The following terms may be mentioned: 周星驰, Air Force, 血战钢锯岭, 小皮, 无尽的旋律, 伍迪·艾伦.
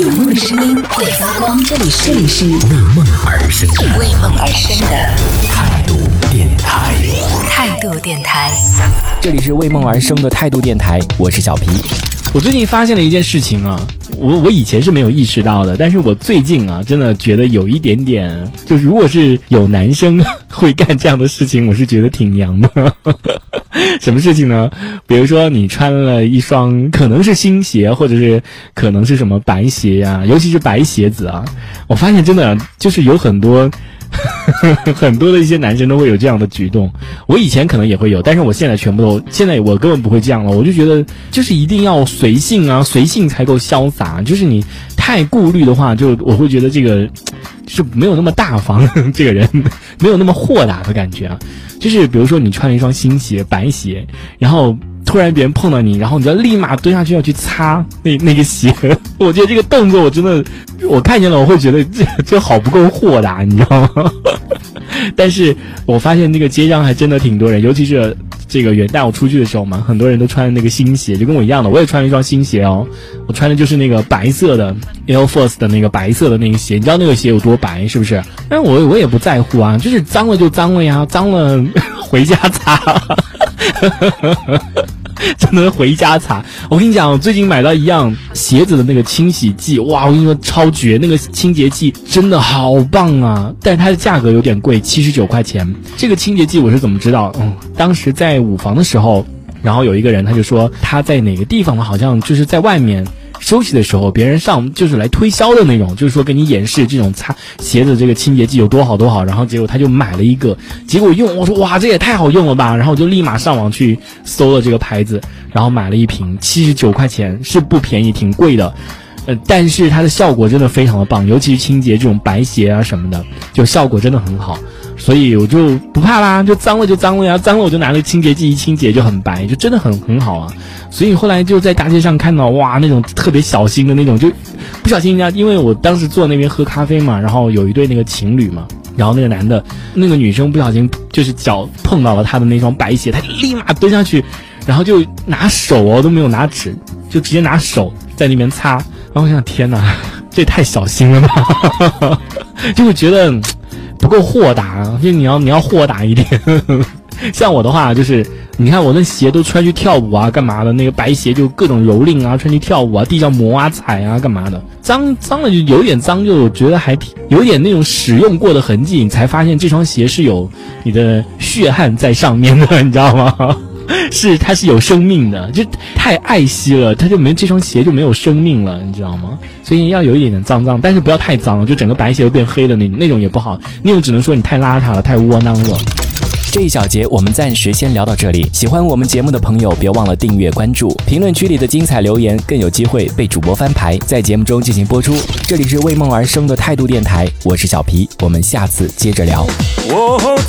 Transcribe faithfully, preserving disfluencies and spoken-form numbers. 有梦的声音会发光，这里是为梦而生的为梦而生的态度电台，态度电台，这里是为梦而生的态度电台，我是小皮。我最近发现了一件事情啊，我我以前是没有意识到的，但是我最近啊，真的觉得有一点点，就如果是有男生会干这样的事情，我是觉得挺娘的。什么事情呢？比如说你穿了一双可能是新鞋，或者是可能是什么白鞋呀、啊，尤其是白鞋子啊，我发现真的就是有很多。很多的一些男生都会有这样的举动，我以前可能也会有，但是我现在全部都，现在我根本不会这样了。我就觉得就是一定要随性啊，随性才够潇洒。就是你太顾虑的话，就我会觉得这个就是没有那么大方，这个人没有那么豁达的感觉啊。就是比如说你穿了一双新鞋，白鞋，然后突然别人碰到你，然后你就立马蹲下去要去擦那那个鞋。我觉得这个动作我真的，我看见了我会觉得这这好不够豁达，你知道吗？但是我发现那个街上还真的挺多人，尤其是这个元旦我出去的时候嘛，很多人都穿那个新鞋，就跟我一样的，我也穿了一双新鞋哦。我穿的就是那个白色的 Air Force 的那个白色的那个鞋，你知道那个鞋有多白是不是？但我我也不在乎啊，就是脏了就脏了呀，脏了回家擦。真的回家擦。我跟你讲，我最近买到一样鞋子的那个清洗剂，哇，我跟你说超绝，那个清洁剂真的好棒啊！但是它的价格有点贵，七十九块钱。这个清洁剂我是怎么知道？嗯，当时在五房的时候，然后有一个人他就说他在哪个地方好像就是在外面休息的时候，别人上就是来推销的那种，就是说给你演示这种擦鞋子这个清洁剂有多好多好，然后结果他就买了一个，结果用，我说哇这也太好用了吧，然后我就立马上网去搜了这个牌子，然后买了一瓶，七十九块钱，是不便宜，挺贵的，呃，但是它的效果真的非常的棒，尤其是清洁这种白鞋啊什么的，就效果真的很好。所以我就不怕啦，就脏了就脏了呀，脏了我就拿那个清洁剂一清洁就很白，就真的很很好啊。所以后来就在大街上看到，哇，那种特别小心的那种，就不小心人家，因为我当时坐那边喝咖啡嘛，然后有一对那个情侣嘛，然后那个男的，那个女生不小心就是脚碰到了他的那双白鞋，他立马蹲下去，然后就拿手哦，都没有拿纸，就直接拿手在那边擦。然后我想，天哪，这也太小心了吧，就会觉得。不够豁达，就你要你要豁达一点。像我的话，就是你看我那鞋都穿去跳舞啊，干嘛的？那个白鞋就各种蹂躏啊，穿去跳舞啊，地上磨啊踩啊，干嘛的？脏脏了就有点脏，就我觉得还挺有点那种使用过的痕迹，你才发现这双鞋是有你的血汗在上面的，你知道吗？是它是有生命的，就太爱惜了，它就没这双鞋就没有生命了，你知道吗？所以要有一点点脏脏，但是不要太脏了，就整个白鞋都变黑了，那那种也不好，那种只能说你太邋遢了，太窝囊了。这一小节我们暂时先聊到这里，喜欢我们节目的朋友别忘了订阅关注，评论区里的精彩留言更有机会被主播翻牌，在节目中进行播出。这里是为梦而生的态度电台，我是小皮，我们下次接着聊。哦